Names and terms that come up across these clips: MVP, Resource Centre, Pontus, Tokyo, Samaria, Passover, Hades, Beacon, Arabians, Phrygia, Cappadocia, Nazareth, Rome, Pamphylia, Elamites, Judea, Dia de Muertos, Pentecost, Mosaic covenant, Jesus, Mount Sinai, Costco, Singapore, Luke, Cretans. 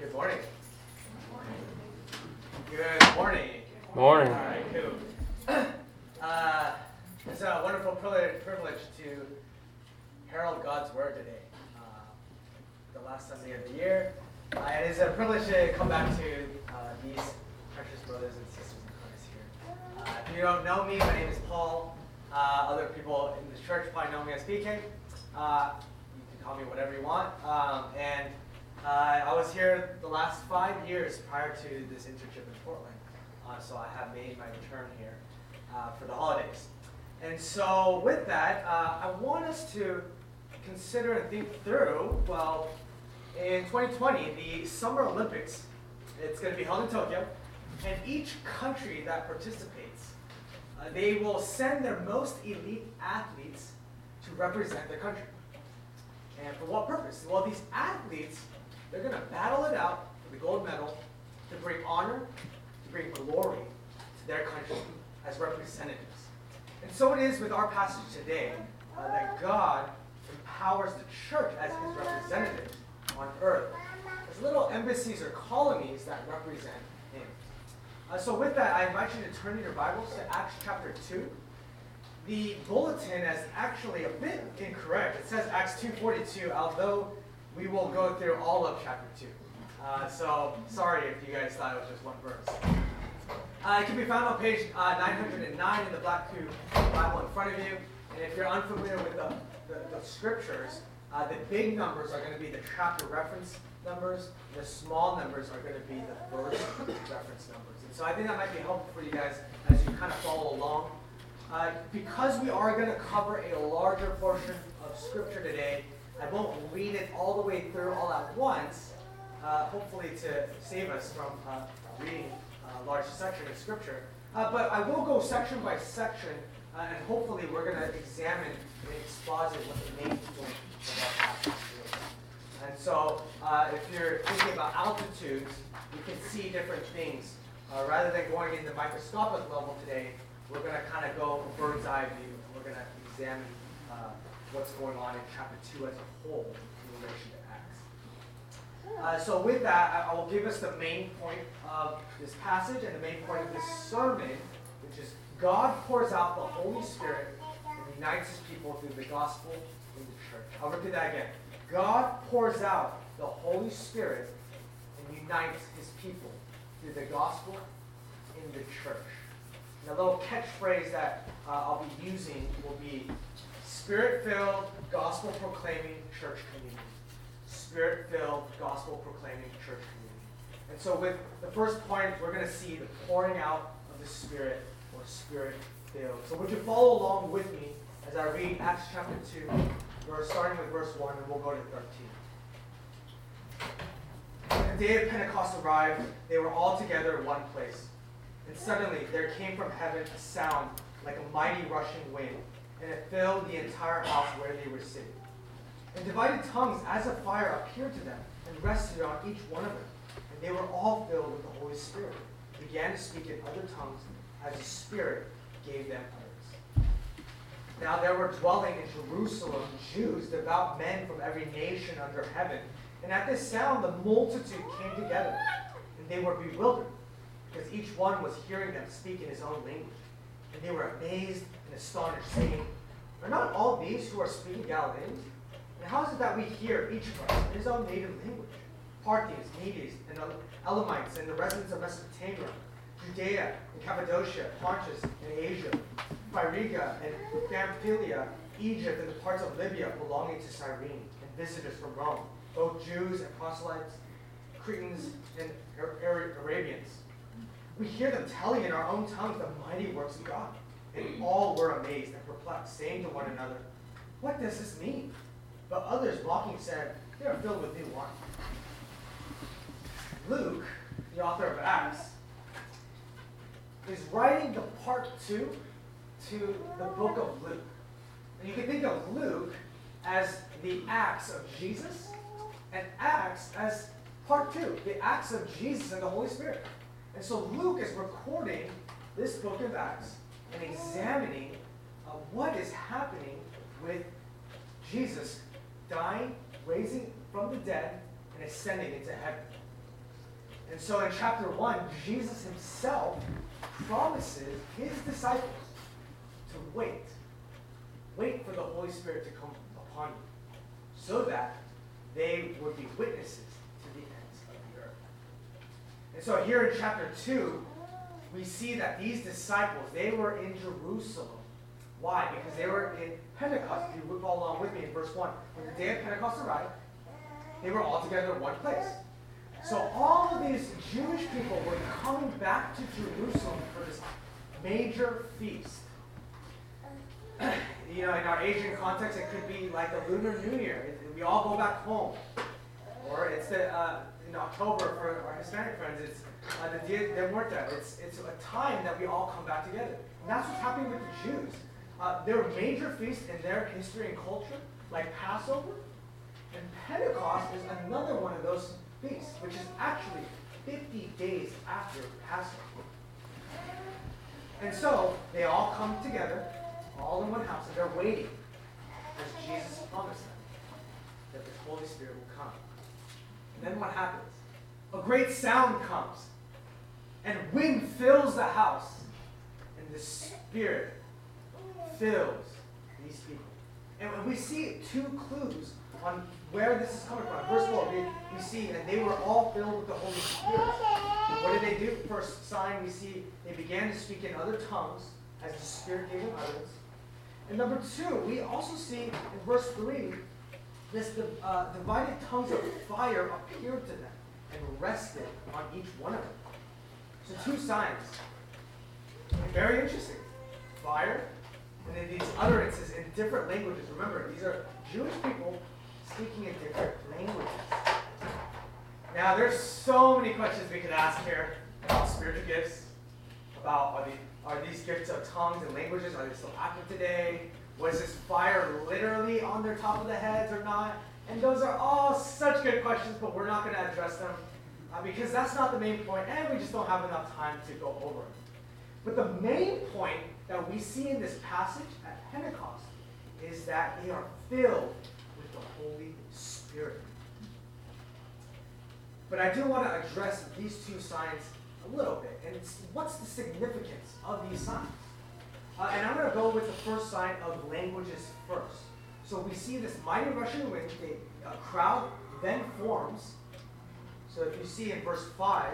Good morning. Good morning. Morning. All right, cool. It's a wonderful privilege to herald God's word today, the last Sunday of the year. And it's a privilege to come back to these precious brothers and sisters in Christ here. If you don't know me, my name is Paul. Other people in this church probably know me as Beacon. You can call me whatever you want. I was here the last 5 years prior to this internship in Portland, so I have made my return here for the holidays. And so with that, I want us to consider and think through, well, in 2020, the Summer Olympics, it's going to be held in Tokyo, and each country that participates, they will send their most elite athletes to represent their country. And for what purpose? Well, these athletes, they're going to battle it out for the gold medal to bring honor, to bring glory to their country as representatives. And so it is with our passage today that God empowers the church as his representative on earth, as little embassies or colonies that represent him. So with that, I invite you to turn in your Bibles to Acts chapter 2. The bulletin is actually a bit incorrect. It says Acts 2:42, although we will go through all of chapter 2. So sorry if you guys thought it was just one verse. It can be found on page 909 in the Black Cube Bible in front of you. And if you're unfamiliar with the scriptures, the big numbers are going to be the chapter reference numbers. The small numbers are going to be the verse reference numbers. And so I think that might be helpful for you guys as you kind of follow along. Because we are going to cover a larger portion of scripture today, I won't read it all the way through all at once, hopefully to save us from reading a large section of scripture. But I will go section by section, and hopefully we're going to examine and exposit what the main point of our passage is. And so if you're thinking about altitudes, you can see different things. Rather than going into microscopic level today, we're going to kind of go bird's eye view, and we're going to examine what's going on in chapter 2 as a whole in relation to Acts. So with that, I will give us the main point of this passage and the main point of this sermon, which is God pours out the Holy Spirit and unites his people through the gospel in the church. I'll repeat that again. God pours out the Holy Spirit and unites his people through the gospel in the church. And a little catchphrase that I'll be using will be Spirit-filled, gospel-proclaiming church community. Spirit-filled, gospel-proclaiming church community. And so with the first point, we're going to see the pouring out of the Spirit, or Spirit-filled. So would you follow along with me as I read Acts chapter 2, we're starting with verse 1, and we'll go to 13. The day of Pentecost arrived, they were all together in one place. And suddenly there came from heaven a sound like a mighty rushing wind, and it filled the entire house where they were sitting. And divided tongues as a fire appeared to them and rested on each one of them. And they were all filled with the Holy Spirit, and began to speak in other tongues as the Spirit gave them utterance. Now there were dwelling in Jerusalem Jews, devout men from every nation under heaven. And at this sound the multitude came together, and they were bewildered, because each one was hearing them speak in his own language. And they were amazed and astonished, saying, "Are not all these who are speaking Galileans? And how is it that we hear, each of us, in his own native language? Parthians, Medes, and Elamites, and the residents of Mesopotamia, Judea, and Cappadocia, Pontus, and Asia, Phrygia, and Pamphylia, Egypt, and the parts of Libya belonging to Cyrene, and visitors from Rome, both Jews and proselytes, Cretans, and Arabians. We hear them telling in our own tongues the mighty works of God." And all were amazed and perplexed, saying to one another, "What does this mean?" But others mocking said, "They are filled with new wine." Luke, the author of Acts, is writing the part 2 to the book of Luke. And you can think of Luke as the Acts of Jesus, and Acts as part 2, the Acts of Jesus and the Holy Spirit. And so Luke is recording this book of Acts and examining what is happening with Jesus dying, raising from the dead, and ascending into heaven. And so in chapter 1, Jesus himself promises his disciples to wait. Wait for the Holy Spirit to come upon you so that they would be witnesses to the ends of the earth. And so here in chapter 2, we see that these disciples, they were in Jerusalem. Why? Because they were in Pentecost. If you would follow along with me in verse 1. When the day of Pentecost arrived, they were all together in one place. So all of these Jewish people were coming back to Jerusalem for this major feast. You know, in our Asian context, it could be like the Lunar New Year. We all go back home. Or it's the, in October, for our Hispanic friends, it's the Dia de Muertos. It's a time that we all come back together. And that's what's happening with the Jews. There were major feasts in their history and culture, like Passover. And Pentecost is another one of those feasts, which is actually 50 days after Passover. And so they all come together, all in one house, and they're waiting, as Jesus promised them, that the Holy Spirit will come. And then what happens? A great sound comes, and wind fills the house, and the Spirit fills these people. And we see two clues on where this is coming from. First of all, we see that they were all filled with the Holy Spirit. What did they do? First sign we see, they began to speak in other tongues as the Spirit gave them utterance. And number two, we also see in verse 3, this divided tongues of fire appeared to them and rested on each one of them. So two signs. Very interesting. Fire, and then these utterances in different languages. Remember, these are Jewish people speaking in different languages. Now, there's so many questions we could ask here about spiritual gifts, about are these gifts of tongues and languages, are they still active today? Was this fire literally on their top of the heads or not? And those are all such good questions, but we're not going to address them because that's not the main point, and we just don't have enough time to go over it. But the main point that we see in this passage at Pentecost is that they are filled with the Holy Spirit. But I do want to address these two signs a little bit, and it's what's the significance of these signs? And I'm going to go with the first sign of languages first. So we see this mighty rushing wind, a crowd then forms. So if you see in verse 5,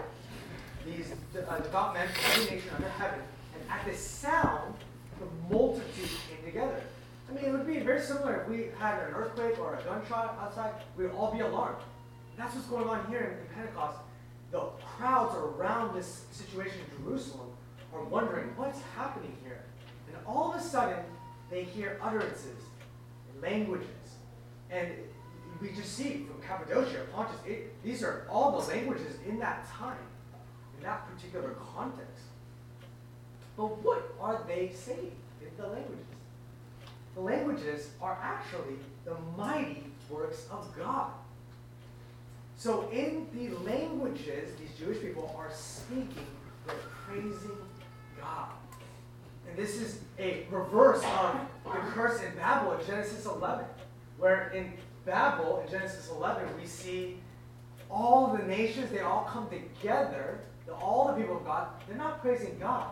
these devout men from every nation under heaven, and at the sound, the multitude came together. I mean, it would be very similar if we had an earthquake or a gunshot outside, we'd all be alarmed. And that's what's going on here in Pentecost. The crowds around this situation in Jerusalem are wondering, what's happening here? And all of a sudden, they hear utterances, languages. And we just see from Cappadocia, Pontus, these are all the languages in that time, in that particular context. But what are they saying in the languages? The languages are actually the mighty works of God. So in the languages, these Jewish people are speaking, they're praising God. And this is a reverse of the curse in Babel in Genesis 11, where in Babel, in Genesis 11, we see all the nations, they all come together, all the people of God, they're not praising God,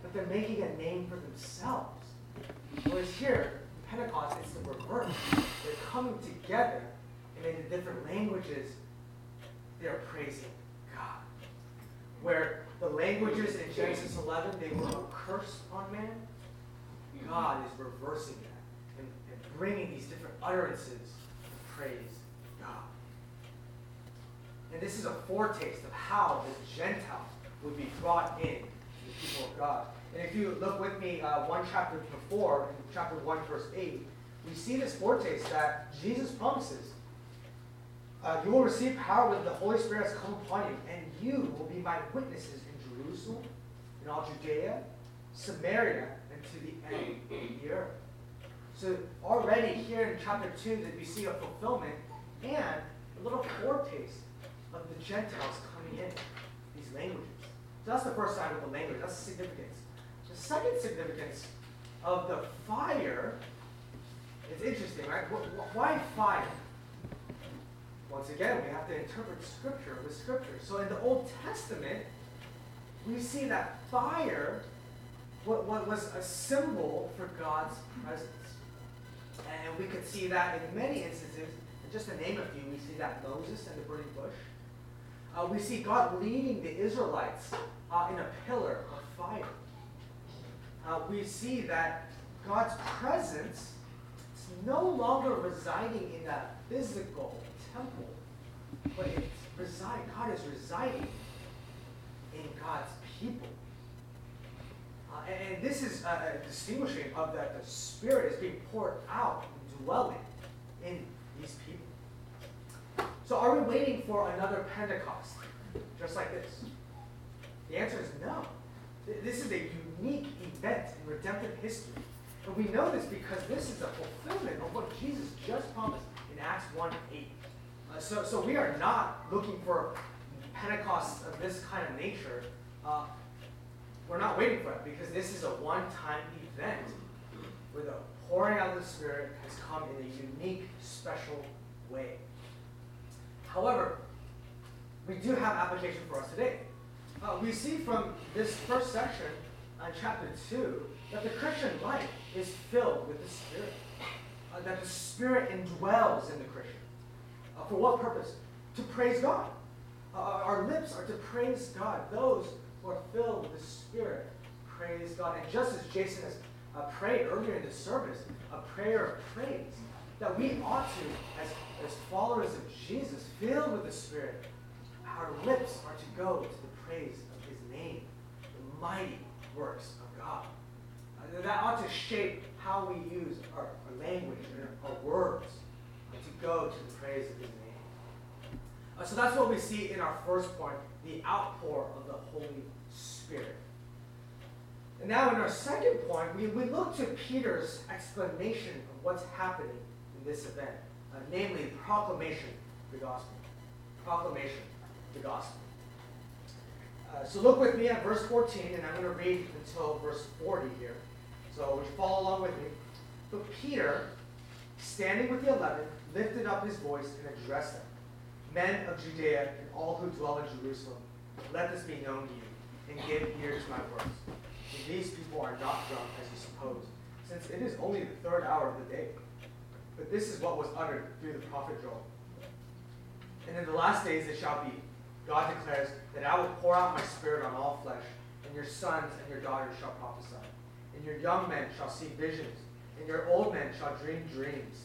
but they're making a name for themselves. Whereas here, in Pentecost, it's the reverse. They're coming together, and in the different languages, they're praising God. Where the languages in Genesis 11, they were a curse on man, God is reversing that and bringing these different utterances to praise God. And this is a foretaste of how the Gentiles would be brought in to the people of God. And if you look with me one chapter before, in chapter 1, verse 8, we see this foretaste that Jesus promises, you will receive power when the Holy Spirit has come upon you, and you will be my witnesses in Jerusalem, in all Judea, Samaria, and to the end of the earth. So already here in chapter 2 that we see a fulfillment and a little foretaste of the Gentiles coming in, these languages. So that's the first sign of the language. That's the significance. The second significance of the fire is interesting, right? Why fire? Once again, we have to interpret Scripture with Scripture. So in the Old Testament, we see that fire was a symbol for God's presence. And we could see that in many instances. Just to name a few, we see that Moses and the burning bush. We see God leading the Israelites in a pillar of fire. We see that God's presence is no longer residing in a physical temple, but God is residing in God's people. And this is a distinguishing of that the Spirit is being poured out and dwelling in these people. So are we waiting for another Pentecost, just like this? The answer is no. This is a unique event in redemptive history. And we know this because this is a fulfillment of what Jesus just promised in Acts 1:8. So we are not looking for Pentecost of this kind of nature. We're not waiting for it because this is a one-time event where the pouring out of the Spirit has come in a unique, special way. However, we do have application for us today. We see from this first section, chapter 2, that the Christian life is filled with the Spirit. That the Spirit indwells in the Christian. For what purpose? To praise God. Our lips are to praise God. Those who are filled with the Spirit praise God. And just as Jason has prayed earlier in the service, a prayer of praise, that we ought to, as followers of Jesus, filled with the Spirit, our lips are to go to the praise of His name, the mighty works of God. That ought to shape how we use our language and our words, to go to the praise of His name. So that's what we see in our first point, the outpour of the Holy Spirit. And now in our second point, we look to Peter's explanation of what's happening in this event, namely proclamation of the gospel. Proclamation of the gospel. So look with me at verse 14, and I'm going to read until verse 40 here. So would you follow along with me? But Peter, standing with the 11, lifted up his voice and addressed them. Men of Judea and all who dwell in Jerusalem, let this be known to you, and give ear to my words. For these people are not drunk, as you suppose, since it is only the third hour of the day. But this is what was uttered through the prophet Joel. And in the last days it shall be, God declares, that I will pour out my Spirit on all flesh, and your sons and your daughters shall prophesy, and your young men shall see visions, and your old men shall dream dreams.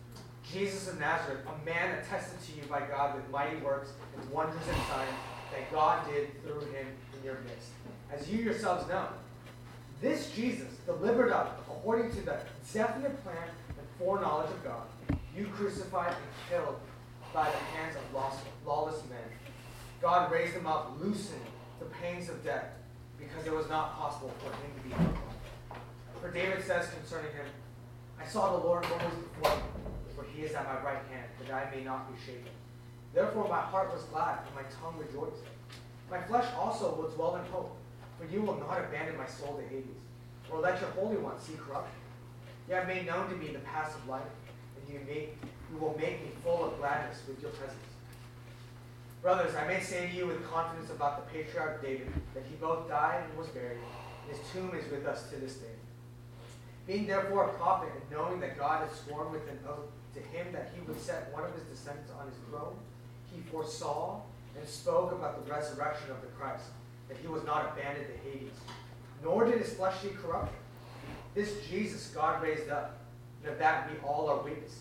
Jesus of Nazareth, a man attested to you by God with mighty works and wonders and signs that God did through him in your midst, as you yourselves know. This Jesus, delivered up according to the definite plan and foreknowledge of God, you crucified and killed by the hands of lawless men. God raised him up, loosening the pains of death, because it was not possible for him to be broken. For David says concerning him, I saw the Lord always before me, for he is at my right hand, that I may not be shaken. Therefore my heart was glad, and my tongue rejoiced. My flesh also will dwell in hope, for you will not abandon my soul to Hades, or let your Holy One see corruption. You have made known to me the paths of life, and you will make me full of gladness with your presence. Brothers, I may say to you with confidence about the patriarch David, that he both died and was buried, and his tomb is with us to this day. Being therefore a prophet, and knowing that God had sworn with an oath to him that he would set one of his descendants on his throne, he foresaw and spoke about the resurrection of the Christ, that he was not abandoned to Hades, nor did his flesh see corruption. This Jesus God raised up, and of that we all are witnesses.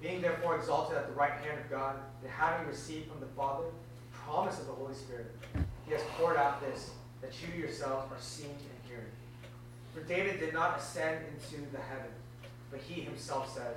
Being therefore exalted at the right hand of God, and having received from the Father the promise of the Holy Spirit, he has poured out this, that you yourselves are seeing and hearing. For David did not ascend into the heaven, but he himself says,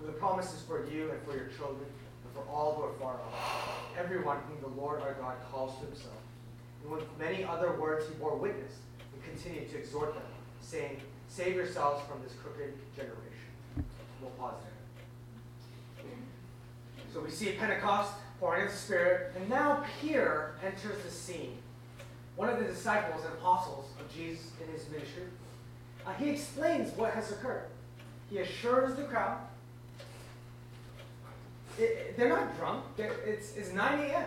For the promise is for you and for your children, and for all who are far off, everyone whom the Lord our God calls to himself. And with many other words he bore witness, and continued to exhort them, saying, Save yourselves from this crooked generation. We'll pause there. So we see Pentecost, pouring of the Spirit, and now Peter enters the scene. One of the disciples and apostles of Jesus in his ministry, he explains what has occurred. He assures the crowd. They're not drunk. It's 9 a.m.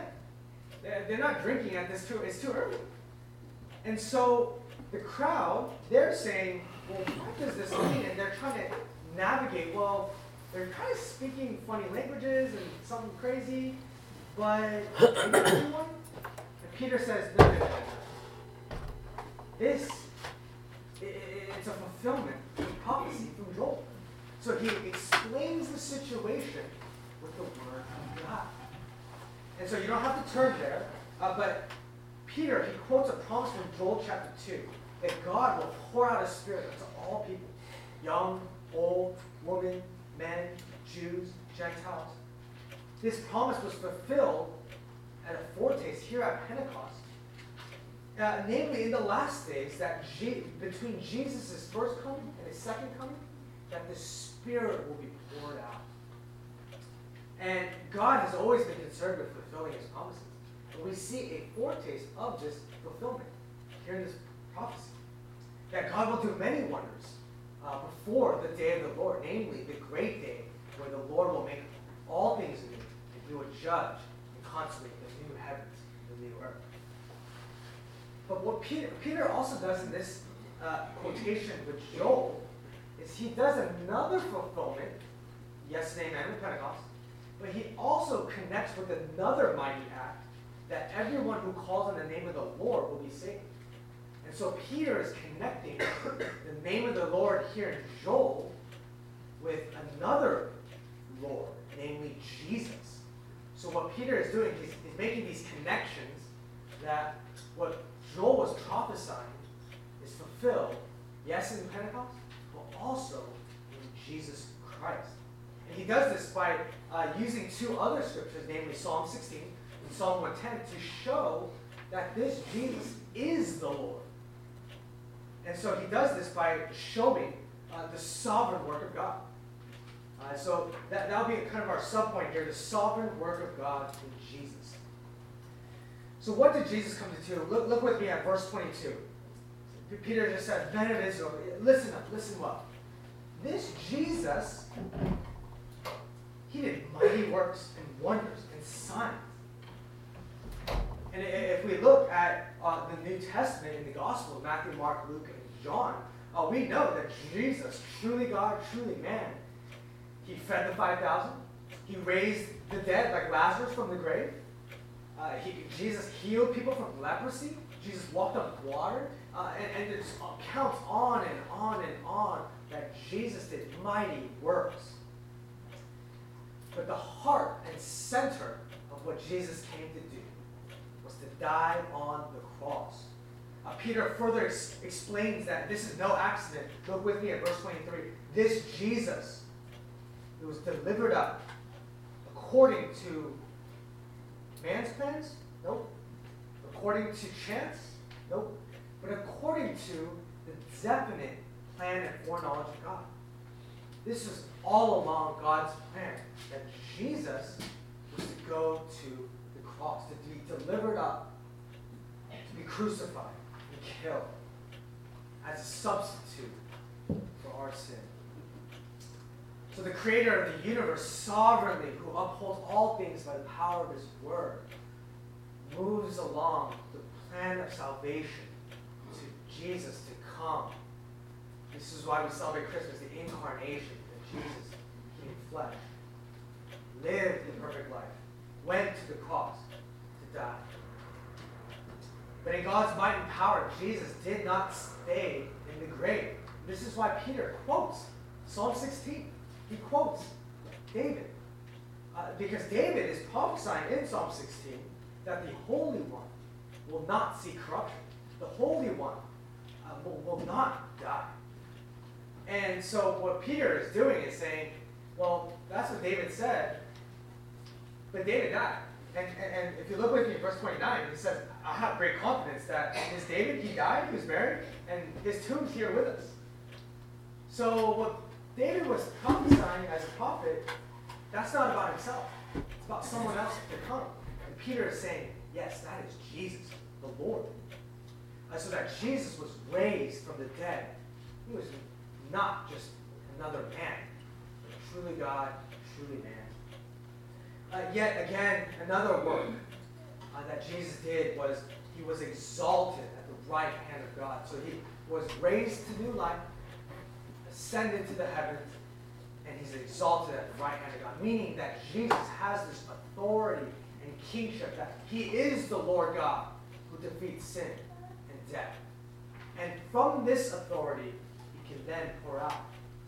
They're not drinking at this too. It's too early. And so the crowd, they're saying, well, what does this mean? And they're trying to navigate. Well, they're kind of speaking funny languages and something crazy, but everyone? And Peter says, no. It's a fulfillment of prophecy from Joel. So he explains the situation with the word of God. And so you don't have to turn there, but Peter, he quotes a promise from Joel chapter 2, that God will pour out his Spirit to all people, young, old, women, men, Jews, Gentiles. This promise was fulfilled at a foretaste here at Pentecost. Namely, in the last days, that between Jesus' first coming and his second coming, that the Spirit will be poured out. And God has always been concerned with fulfilling his promises. And we see a foretaste of this fulfillment here in this prophecy. That God will do many wonders before the day of the Lord, namely the great day where the Lord will make all things new, and he will judge and consummate the new heavens and the new earth. But what Peter also does in this quotation with Joel is he does another fulfillment, yes, and amen, with Pentecost, but he also connects with another mighty act that everyone who calls on the name of the Lord will be saved. And so Peter is connecting the name of the Lord here in Joel with another Lord, namely Jesus. So what Peter is doing, he's making these connections that what Joel was prophesying is fulfilled, yes, in Pentecost, but also in Jesus Christ. And he does this by using two other scriptures, namely Psalm 16 and Psalm 110, to show that this Jesus is the Lord. And so he does this by showing the sovereign work of God. So that'll be kind of our subpoint here, the sovereign work of God in Jesus. So what did Jesus come to do? Look with me at verse 22. Peter just said, Men of Israel, listen up, listen well. This Jesus, he did mighty works and wonders and signs. And if we look at the New Testament in the Gospel, Matthew, Mark, Luke, and John, we know that Jesus, truly God, truly man, he fed the 5,000. He raised the dead like Lazarus from the grave. Jesus healed people from leprosy. Jesus walked on water. And it counts on and on and on that Jesus did mighty works. But the heart and center of what Jesus came to do was to die on the cross. Peter further explains that this is no accident. Look with me at verse 23. This Jesus, who was delivered up according to man's plans? Nope. According to chance? Nope. But according to the definite plan and foreknowledge of God. This was all along God's plan, that Jesus was to go to the cross, to be delivered up, to be crucified and killed as a substitute for our sin. So the creator of the universe, sovereignly, who upholds all things by the power of his word, moves along the plan of salvation to Jesus to come. This is why we celebrate Christmas, the incarnation, that Jesus became flesh, lived the perfect life, went to the cross to die. But in God's might and power, Jesus did not stay in the grave. This is why Peter quotes Psalm 16. He quotes David. Because David is prophesying in Psalm 16 that the Holy One will not see corruption. The Holy One will not die. And so what Peter is doing is saying, well, that's what David said, but David died. And if you look with me in verse 29, he says, I have great confidence that this David, he died, he was buried, and his tomb's here with us. So what David was prophesying as a prophet, that's not about himself. It's about someone else to come. And Peter is saying, yes, that is Jesus, the Lord. So that Jesus was raised from the dead. He was not just another man, but truly God, truly man. Yet again, another work that Jesus did was he was exalted at the right hand of God. So he was raised to new life, ascended to the heavens, and he's exalted at the right hand of God, meaning that Jesus has this authority and kingship, that he is the Lord God who defeats sin and death. And from this authority, he can then pour out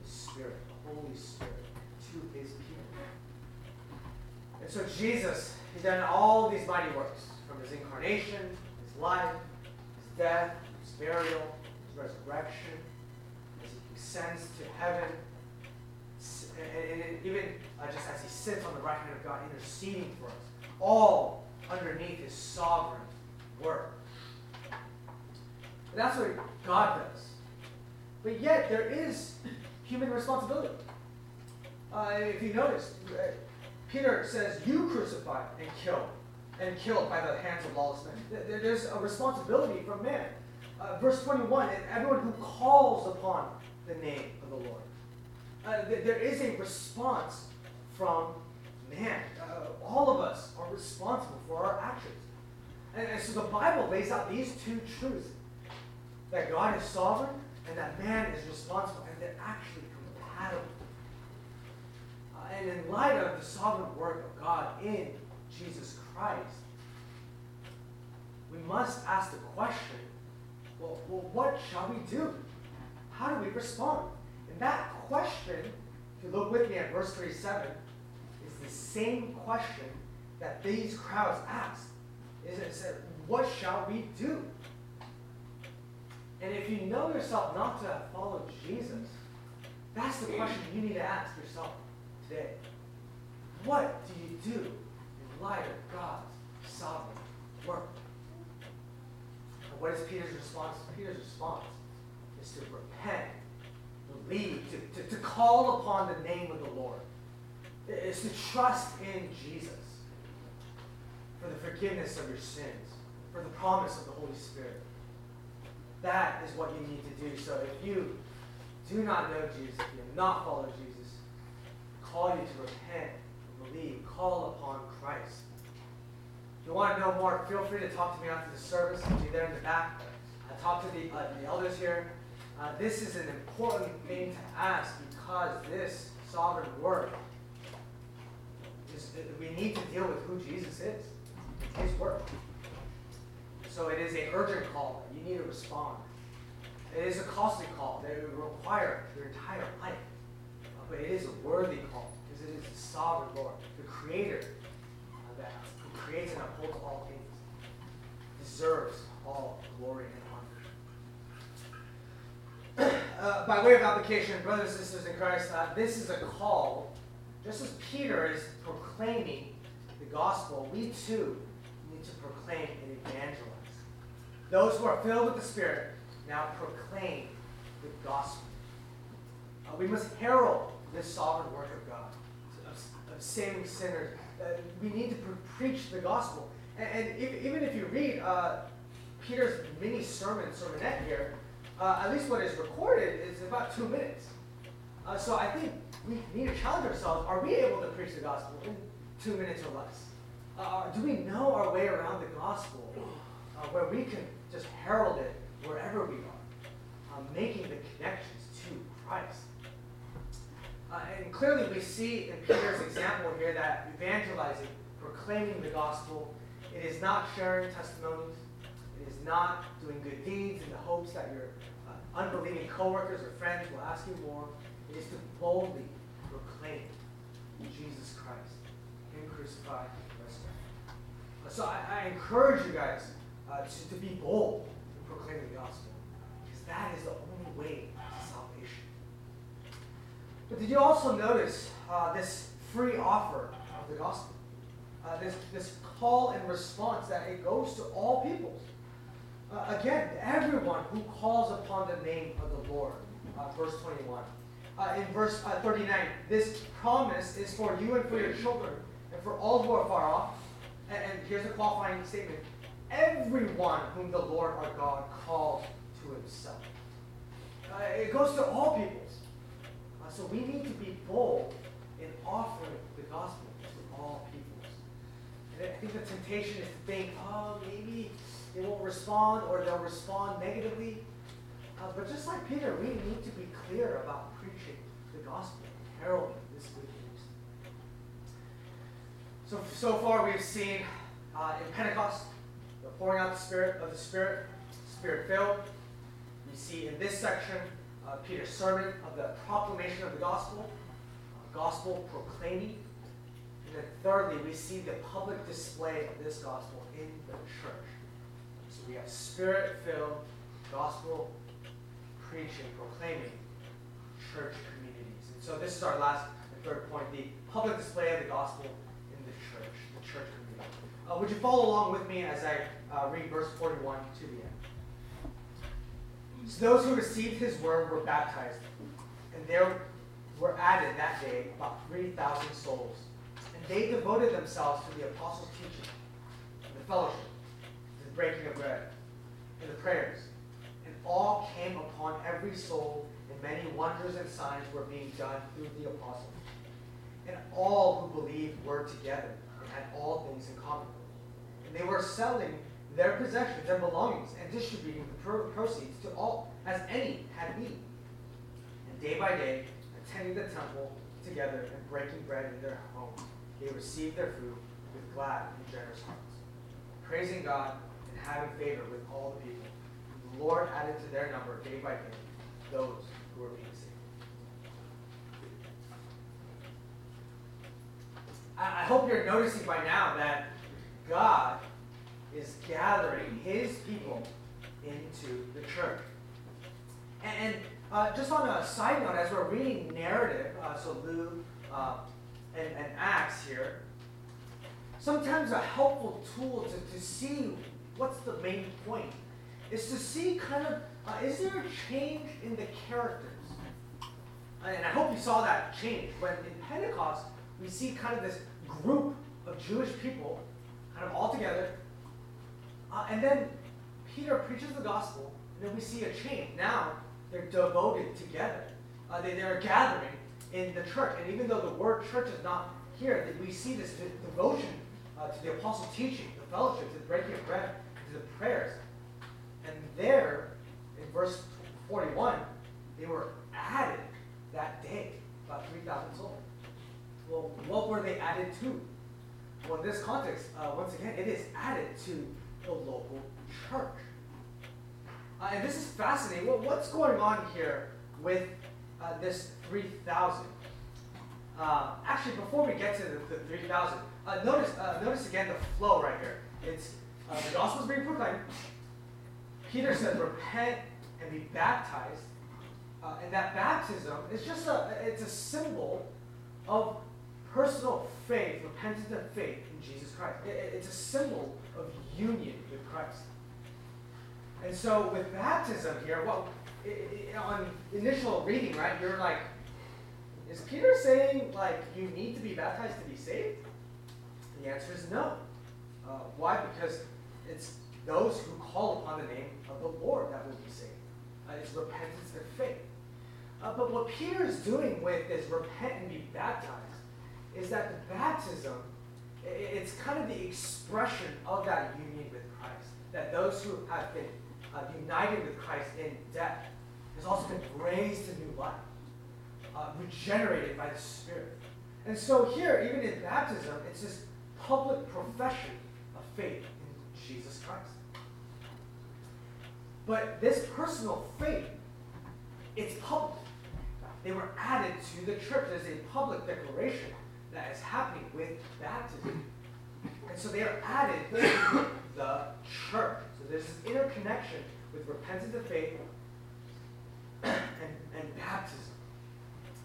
the Spirit, the Holy Spirit, to his people. And so Jesus, he's done all these mighty works, from his incarnation, his life, his death, his burial, his resurrection, as he ascends to heaven, and even just as he sits on the right hand of God, interceding for us, all underneath his sovereign work. And that's what God does. But yet, there is human responsibility. If you notice, Peter says, you crucified and killed by the hands of lawless men. There's a responsibility from man. Verse 21, and everyone who calls upon the name of the Lord. There is a response from man. All of us are responsible for our actions. And so the Bible lays out these two truths, that God is sovereign and that man is responsible, and they're actually compatible. And in light of the sovereign work of God in Jesus Christ, we must ask the question, well, what shall we do? How do we respond? And that question, if you look with me at verse 37, is the same question that these crowds asked. It said, what shall we do? And if you know yourself not to have followed Jesus, that's the question you need to ask yourself today. What do you do in light of God's sovereign work? And what is Peter's response? Peter's response is to repent, believe, to call upon the name of the Lord. It's to trust in Jesus for the forgiveness of your sins, for the promise of the Holy Spirit. That is what you need to do. So if you do not know Jesus, if you have not followed Jesus, call you to repent and believe. Call upon Christ. If you want to know more, feel free to talk to me after the service. I'll be there in the back. I talk to the elders here. This is an important thing to ask, because this sovereign work is, we need to deal with who Jesus is. It's his work. So it is an urgent call. You need to respond. It is a costly call. It will require your entire life. But it is a worthy call, because it is the sovereign Lord, the Creator, who creates and upholds all things, deserves all glory and honor. By way of application, brothers and sisters in Christ, this is a call. Just as Peter is proclaiming the gospel, we too need to proclaim and evangelize. Those who are filled with the Spirit now proclaim the gospel. We must herald this sovereign work of God, of saving sinners. We need to preach the gospel. And even if you read Peter's mini sermonette here, at least what is recorded is about 2 minutes. So I think we need to challenge ourselves. Are we able to preach the gospel in 2 minutes or less? Do we know our way around the gospel where we can just herald it wherever we are, making the connections to Christ? And clearly we see in Peter's example here that evangelizing, proclaiming, proclaiming the gospel. It is not sharing testimonies. It is not doing good deeds in the hopes that your unbelieving coworkers or friends will ask you more. It is to boldly proclaim Jesus Christ, Him crucified and resurrected. So I encourage you guys to be bold in proclaiming the gospel, because that is the only way to salvation. But did you also notice this free offer of the gospel? This call and response that it goes to all peoples. Again, everyone who calls upon the name of the Lord. Verse 21. In verse 39, this promise is for you and for your children and for all who are far off. And here's the qualifying statement. Everyone whom the Lord our God called to himself. It goes to all peoples. So we need to be bold in offering the gospel to all peoples. I think the temptation is to think, oh, maybe they won't respond or they'll respond negatively. But just like Peter, we need to be clear about preaching the gospel, heralding this good news. So far we've seen in Pentecost, the pouring out of the Spirit, Spirit-filled. We see in this section Peter's sermon of the proclamation of the gospel, gospel proclaiming. And then thirdly, we see the public display of this gospel in the church. So we have Spirit-filled, gospel preaching, proclaiming, church communities. And so this is our last and third point, the public display of the gospel in the church community. Would you follow along with me as I read verse 41 to the end? So those who received his word were baptized, and there were added that day about 3,000 souls. They devoted themselves to the apostles' teaching, and the fellowship, and the breaking of bread, and the prayers. And all came upon every soul, and many wonders and signs were being done through the apostles. And all who believed were together and had all things in common. And they were selling their possessions and belongings and distributing the proceeds to all, as any had need. And day by day, attending the temple together and breaking bread in their homes, they received their food with glad and generous hearts, praising God and having favor with all the people. The Lord added to their number day by day those who were being saved. I hope you're noticing by now that God is gathering His people into the church. And just on a side note, as we're reading narrative, so Luke, and Acts here, sometimes a helpful tool to see what's the main point is to see kind of, is there a change in the characters? And I hope you saw that change. When in Pentecost, we see kind of this group of Jewish people kind of all together. And then Peter preaches the gospel, and then we see a change. Now they're devoted together. They're gathering in the church. And even though the word church is not here, that we see this devotion to the apostle teaching, the fellowship, to the breaking of bread, to the prayers. And there, in verse 41, they were added that day, about 3,000 souls. Well, what were they added to? Well, in this context, once again, it is added to the local church. And this is fascinating. Well, what's going on here with this 3,000. Actually, before we get to the 3,000, notice again the flow right here. It's the gospel is being proclaimed. Peter says, "Repent and be baptized," and that baptism is just it's a symbol of personal faith, repentance and faith in Jesus Christ. It's a symbol of union with Christ. And so, with baptism here, on initial reading, right, you're like, is Peter saying, like, you need to be baptized to be saved? And the answer is no. Why? Because it's those who call upon the name of the Lord that will be saved. It's repentance and faith. But what Peter is doing with this repent and be baptized is that the baptism, it's kind of the expression of that union with Christ. That those who have been united with Christ in death has also been raised to new life. Regenerated by the Spirit. And so here, even in baptism, it's this public profession of faith in Jesus Christ. But this personal faith, it's public. They were added to the church. There's a public declaration that is happening with baptism. And so they are added to the church. So there's this interconnection with repentance of faith and baptism.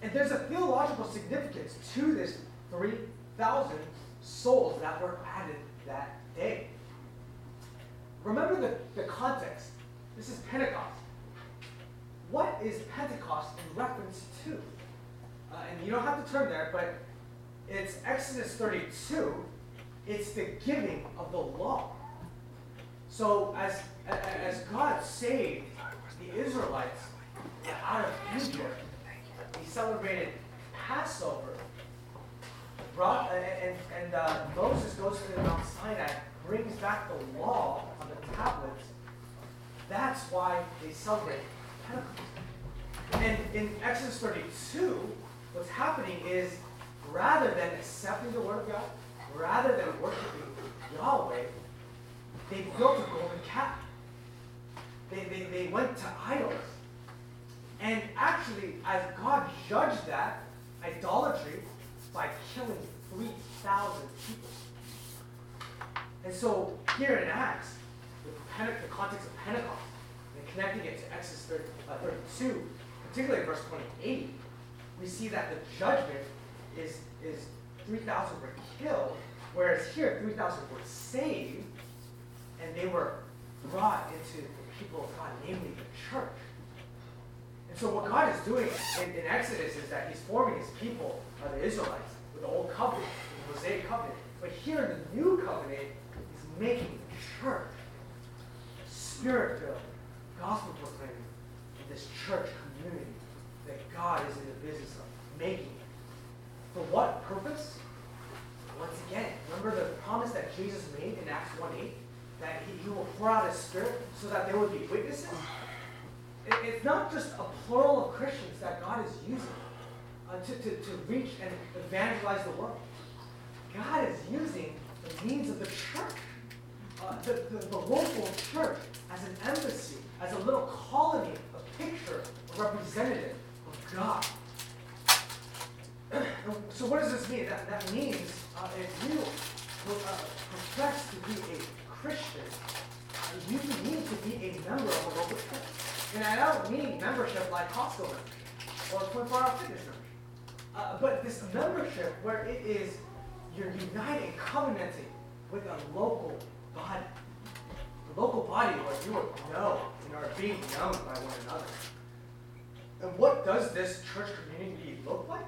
And there's a theological significance to this 3,000 souls that were added that day. Remember the context. This is Pentecost. What is Pentecost in reference to? And you don't have to turn there, but it's Exodus 32. It's the giving of the law. So as God saved the Israelites out of Egypt, He celebrated Passover. Moses goes to the Mount Sinai, brings back the law on the tablets. That's why they celebrate Pentecost. And in Exodus 32, what's happening is, rather than accepting the word of God, rather than worshiping Yahweh, they built a golden calf. They went to idols. And actually, as God judged that idolatry by killing 3,000 people. And so here in Acts, with the context of Pentecost, and connecting it to Exodus 32, particularly verse 28, we see that the judgment is 3,000 were killed, whereas here 3,000 were saved, and they were brought into the people of God, namely the church. And so what God is doing in Exodus is that He's forming His people, the Israelites, with the old covenant, the Mosaic covenant. But here in the new covenant, He's making the church spirit-filled, gospel-proclaiming, in this church community that God is in the business of making. For what purpose? Once again, remember the promise that Jesus made in Acts 1:8, that he will pour out His Spirit so that there will be witnesses? It's not just a plural of Christians that God is using to reach and evangelize the world. God is using the means of the church, the local church, as an embassy, as a little colony, a picture, a representative of God. So what does this mean? That means if you profess to be a Christian, you need to be a member of a local church. And I don't mean membership like Costco membership or 24-hour fitness membership. But this membership where it is you're united and covenanting with a local body. A local body where you are known and are being known by one another. And what does this church community look like?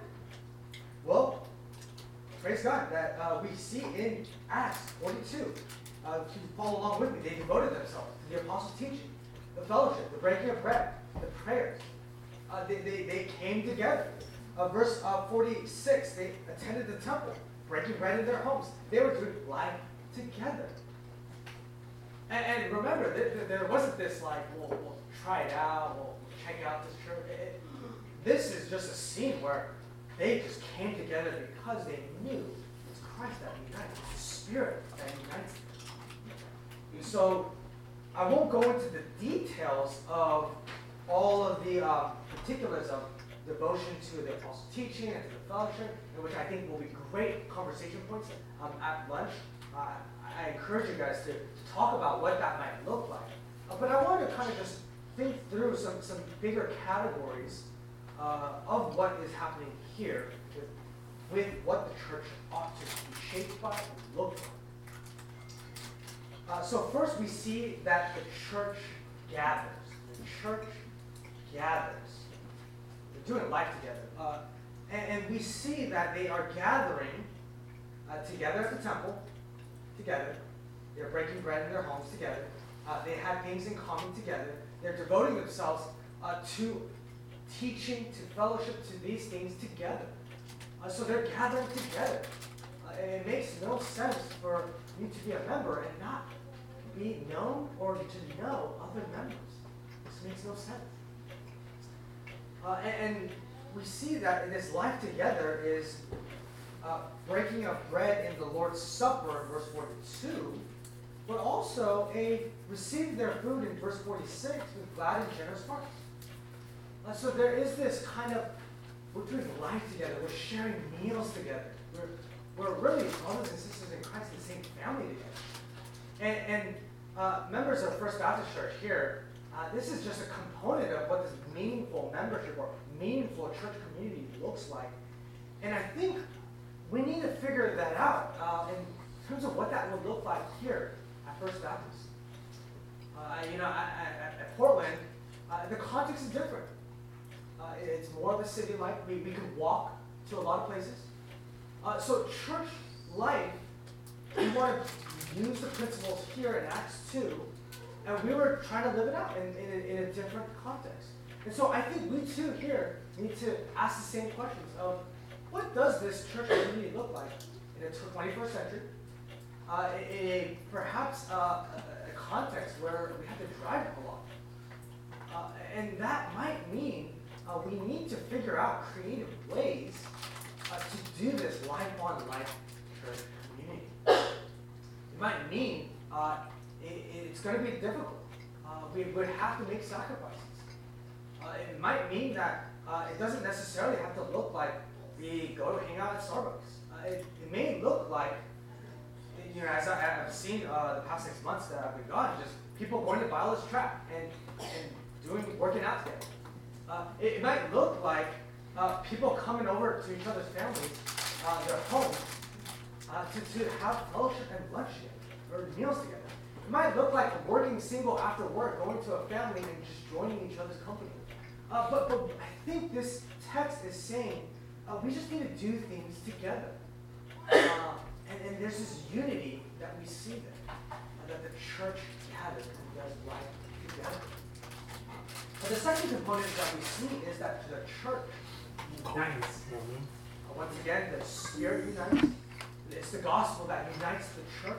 Well, praise God that we see in Acts 42. If you follow along with me, they devoted themselves to the apostles' teaching, the fellowship, the breaking of bread, the prayers. They came together. Verse 46, they attended the temple, breaking bread in their homes. They were doing life together. And remember, there wasn't this like, we'll try it out, we'll check out this church. This is just a scene where they just came together because they knew it's Christ that unites, it's the Spirit that unites them. And so I won't go into the details of all of the particulars of devotion to the apostles' teaching and to the fellowship, in which I think will be great conversation points at lunch. I encourage you guys to talk about what that might look like. But I wanted to kind of just think through some bigger categories of what is happening here with what the church ought to be shaped by and look for. So first we see that the church gathers. The church gathers. They're doing life together. And we see that they are gathering together at the temple, together. They're breaking bread in their homes together. They have things in common together. They're devoting themselves to teaching, to fellowship, to these things together. So they're gathering together. And it makes no sense for you to be a member and not be known or to know other members. This makes no sense. And we see that in this life together is breaking of bread in the Lord's Supper in verse 42, but also received their food in verse 46 with glad and generous hearts. So there is this kind of, we're doing life together, we're sharing meals together, we're really brothers and sisters in Christ in the same family together. And members of First Baptist Church here, this is just a component of what this meaningful membership or meaningful church community looks like. And I think we need to figure that out in terms of what that would look like here at First Baptist. At Portland, the context is different. It's more of a city life. We can walk to a lot of places. So church life, we want to use the principles here in Acts 2, and we were trying to live it out in a different context. And so I think we too here need to ask the same questions of, what does this church community look like in the 21st century? In a context where we have to drive a lot. And that might mean we need to figure out creative ways to do this life-on-life church community. It might mean it's going to be difficult. We would have to make sacrifices. It might mean that it doesn't necessarily have to look like we go to hang out at Starbucks. It may look like, you know, as I've seen the past 6 months that I've been gone, just people going to Biola's track and working out together. It might look like people coming over to each other's families, their homes, to have fellowship and lunch together, or meals together. It might look like working single after work, going to a family and just joining each other's company. But I think this text is saying we just need to do things together. And there's this unity that we see there, that the church gathers and does life together. But the second component that we see is that the church unites. Once again, the Spirit unites. It's the gospel that unites the church.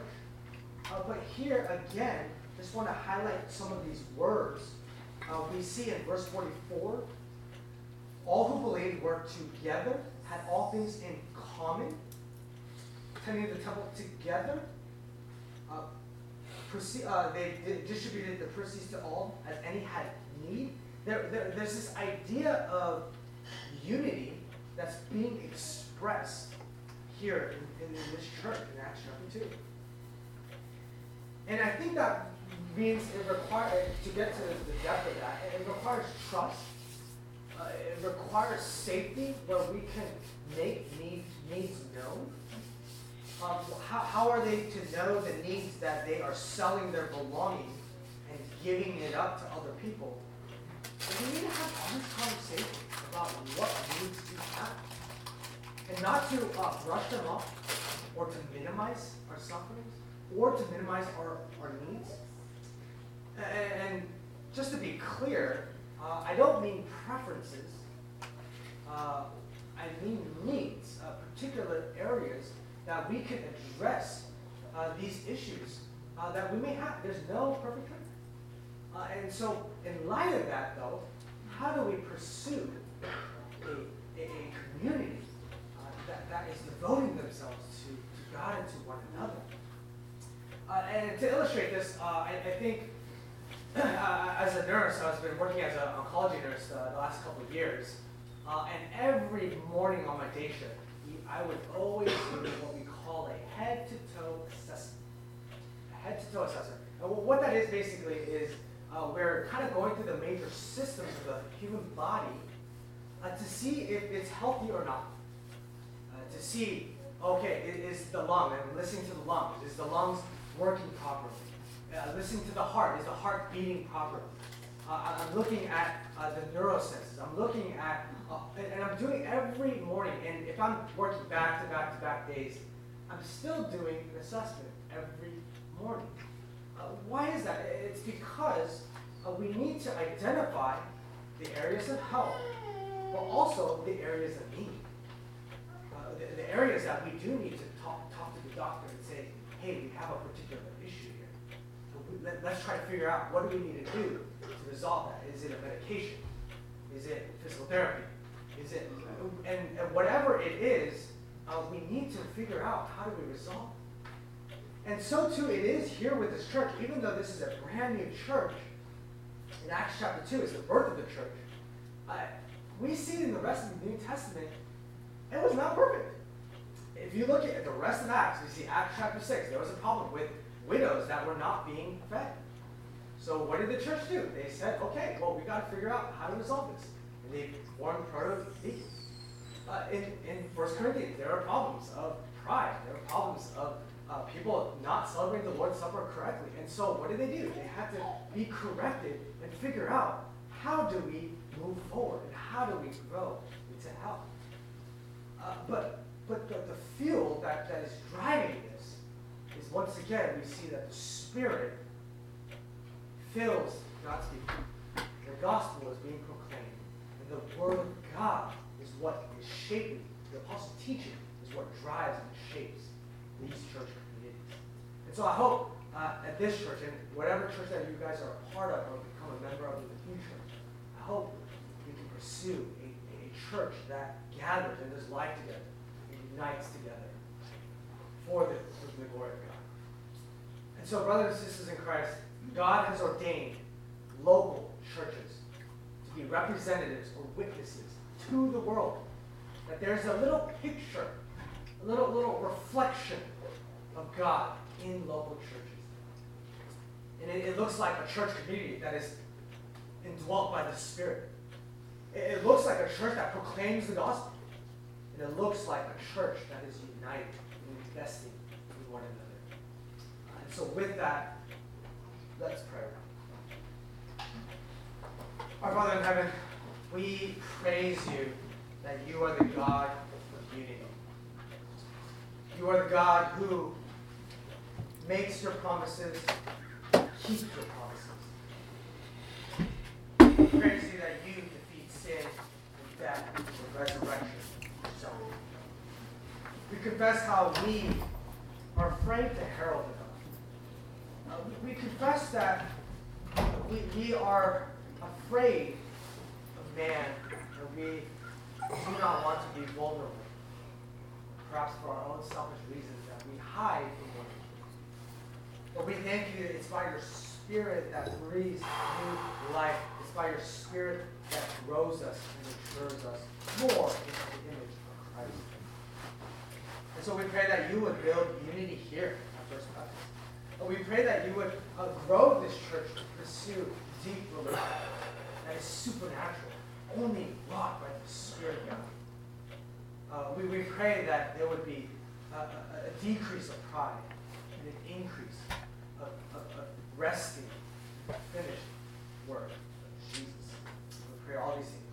But here again, just want to highlight some of these words. We see in verse 44, all who believed were together, had all things in common, tending the temple together. They distributed the proceeds to all as any had need. There's this idea of unity that's being expressed here in this church in Acts chapter 2. And I think that means to get to the depth of that, it requires trust. It requires safety where we can make needs known. How are they to know the needs that they are selling their belongings and giving it up to other people? And we need to have honest conversations about what needs we have, and not to brush them off or to minimize our sufferings, or to minimize our needs. And just to be clear, I don't mean preferences. I mean needs, particular areas that we can address these issues that we may have. There's no perfect treatment. And so in light of that, though, how do we pursue a community that is devoting themselves to God and to one another? And to illustrate this, I think as a nurse, I've been working as an oncology nurse the last couple of years, and every morning on my day shift, I would always do what we call a head-to-toe assessment. A head-to-toe assessment. And what that is basically is we're kind of going through the major systems of the human body to see if it's healthy or not, to see, okay, is the lung, and listening to the lungs, is the lungs working properly? Listening to the heart, is the heart beating properly? I'm looking at the neurosenses. I'm looking at, and I'm doing every morning, and if I'm working back-to-back-to-back days, I'm still doing an assessment every morning. Why is that? It's because we need to identify the areas of health, but also the areas of need. The areas that we do need to talk to the doctor and say, hey, we have a particular issue here. Let's try to figure out what do we need to do to resolve that. Is it a medication? Is it physical therapy? Is it, and whatever it is, we need to figure out how do we resolve it. And so too it is here with this church, even though this is a brand new church. In Acts chapter 2, it's the birth of the church. We see in the rest of the New Testament, it was not perfect. If you look at the rest of Acts, we see Acts chapter 6, there was a problem with widows that were not being fed. So what did the church do? They said, okay, well, we got to figure out how to resolve this. And they formed proto-deacons. In 1 Corinthians, there are problems of pride. There are problems of people not celebrating the Lord's Supper correctly. And so what did they do? They had to be corrected and figure out how do we move forward and how do we grow into health. But the fuel that is driving this is, once again, we see that the Spirit fills God's people. The gospel is being proclaimed. And the word of God is what is shaping, the apostles' teaching is what drives and shapes these church communities. And so I hope at this church, and whatever church that you guys are a part of or become a member of in the future, I hope we can pursue a church that gathers and does life together, unites together for the glory of God. And so, brothers and sisters in Christ, God has ordained local churches to be representatives or witnesses to the world. That there's a little picture, a little reflection of God in local churches. And it looks like a church community that is indwelt by the Spirit. It looks like a church that proclaims the gospel. And it looks like a church that is united and investing in one another. And so with that, let's pray. Our Father in heaven, we praise you that you are the God of unity. You are the God who makes your promises, keeps your promises. We praise you that you defeat sin and death and resurrection. So we confess how we are afraid to herald it. We confess that we are afraid of man, and we do not want to be vulnerable, perhaps for our own selfish reasons that we hide from one another. But we thank you that it's by your Spirit that breathes new life. It's by your Spirit that grows us and matures us more into the image of Christ. And so we pray that you would build unity here at First Baptist. And we pray that you would grow this church to pursue deep religion that is supernatural, only wrought by the Spirit of God. We pray that there would be a decrease of pride and an increase of resting in the finished work of Jesus. We pray all these things.